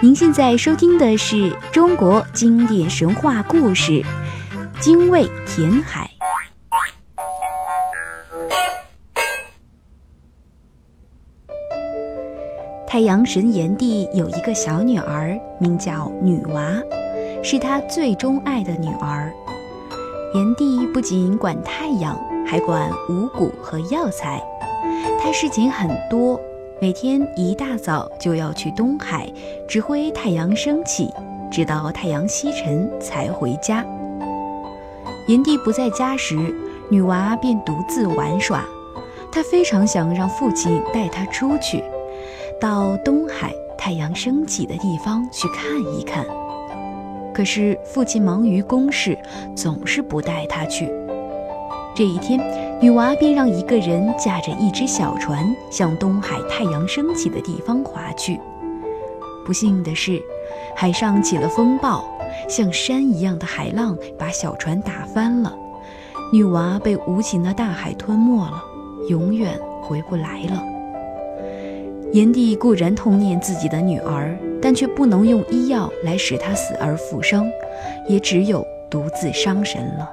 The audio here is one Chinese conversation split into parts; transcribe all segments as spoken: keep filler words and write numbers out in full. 您现在收听的是中国经典神话故事《精卫填海》。太阳神炎帝有一个小女儿，名叫女娃，是他最钟爱的女儿。炎帝不仅管太阳，还管五谷和药材，他事情很多，每天一大早就要去东海指挥太阳升起，直到太阳西沉才回家。炎帝不在家时，女娃便独自玩耍，她非常想让父亲带她出去，到东海太阳升起的地方去看一看。可是父亲忙于公事，总是不带她去。这一天，女娃便让一个人驾着一只小船向东海太阳升起的地方划去。不幸的是，海上起了风暴，像山一样的海浪把小船打翻了，女娃被无情的大海吞没了，永远回不来了。炎帝固然痛念自己的女儿，但却不能用医药来使她死而复生，也只有独自伤神了。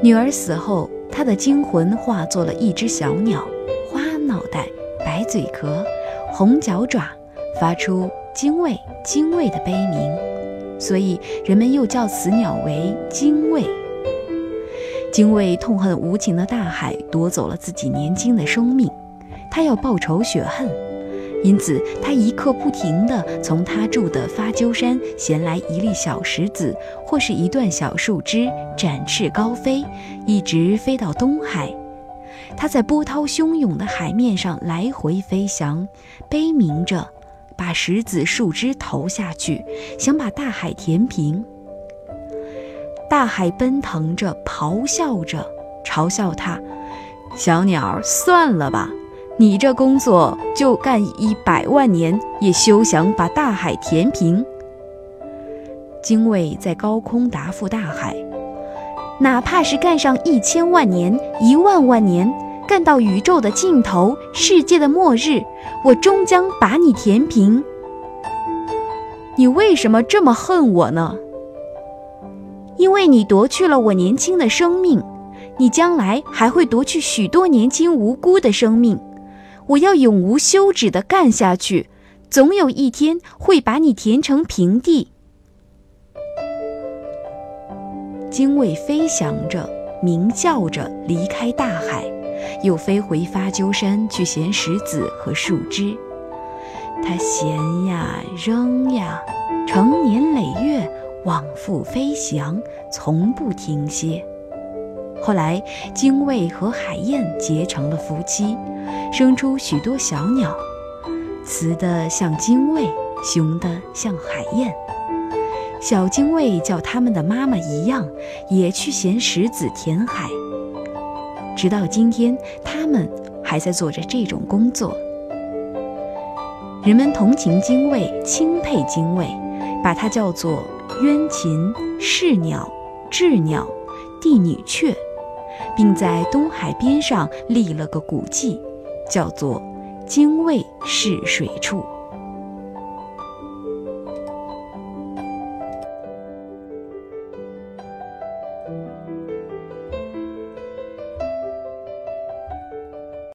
女儿死后，她的精魂化作了一只小鸟，花脑袋，白嘴壳，红脚爪，发出精卫精卫的悲鸣，所以人们又叫此鸟为精卫。精卫痛恨无情的大海夺走了自己年轻的生命，他要报仇雪恨，因此他一刻不停地从他住的发鸠山衔来一粒小石子或是一段小树枝，展翅高飞，一直飞到东海。它在波涛汹涌的海面上来回飞翔，悲鸣着，把石子树枝投下去，想把大海填平。大海奔腾着，咆哮着，嘲笑它：小鸟，算了吧，你这工作就干一百万年，也休想把大海填平。精卫在高空答复大海：哪怕是干上一千万年，一万万年，干到宇宙的尽头，世界的末日，我终将把你填平。你为什么这么恨我呢？因为你夺去了我年轻的生命，你将来还会夺去许多年轻无辜的生命。我要永无休止地干下去，总有一天会把你填成平地。精卫飞翔着，鸣叫着离开大海，又飞回发鸠山去衔石子和树枝。它衔呀扔呀，成年累月往复飞翔，从不停歇。后来精卫和海燕结成了夫妻，生出许多小鸟，雌的像精卫，雄的像海燕。小精卫叫他们的妈妈一样，也去衔石子填海。直到今天，他们还在做着这种工作。人们同情精卫，钦佩精卫，把它叫做冤禽、是鸟、鸷鸟、帝女雀，并在东海边上立了个古迹，叫做精卫逝水处。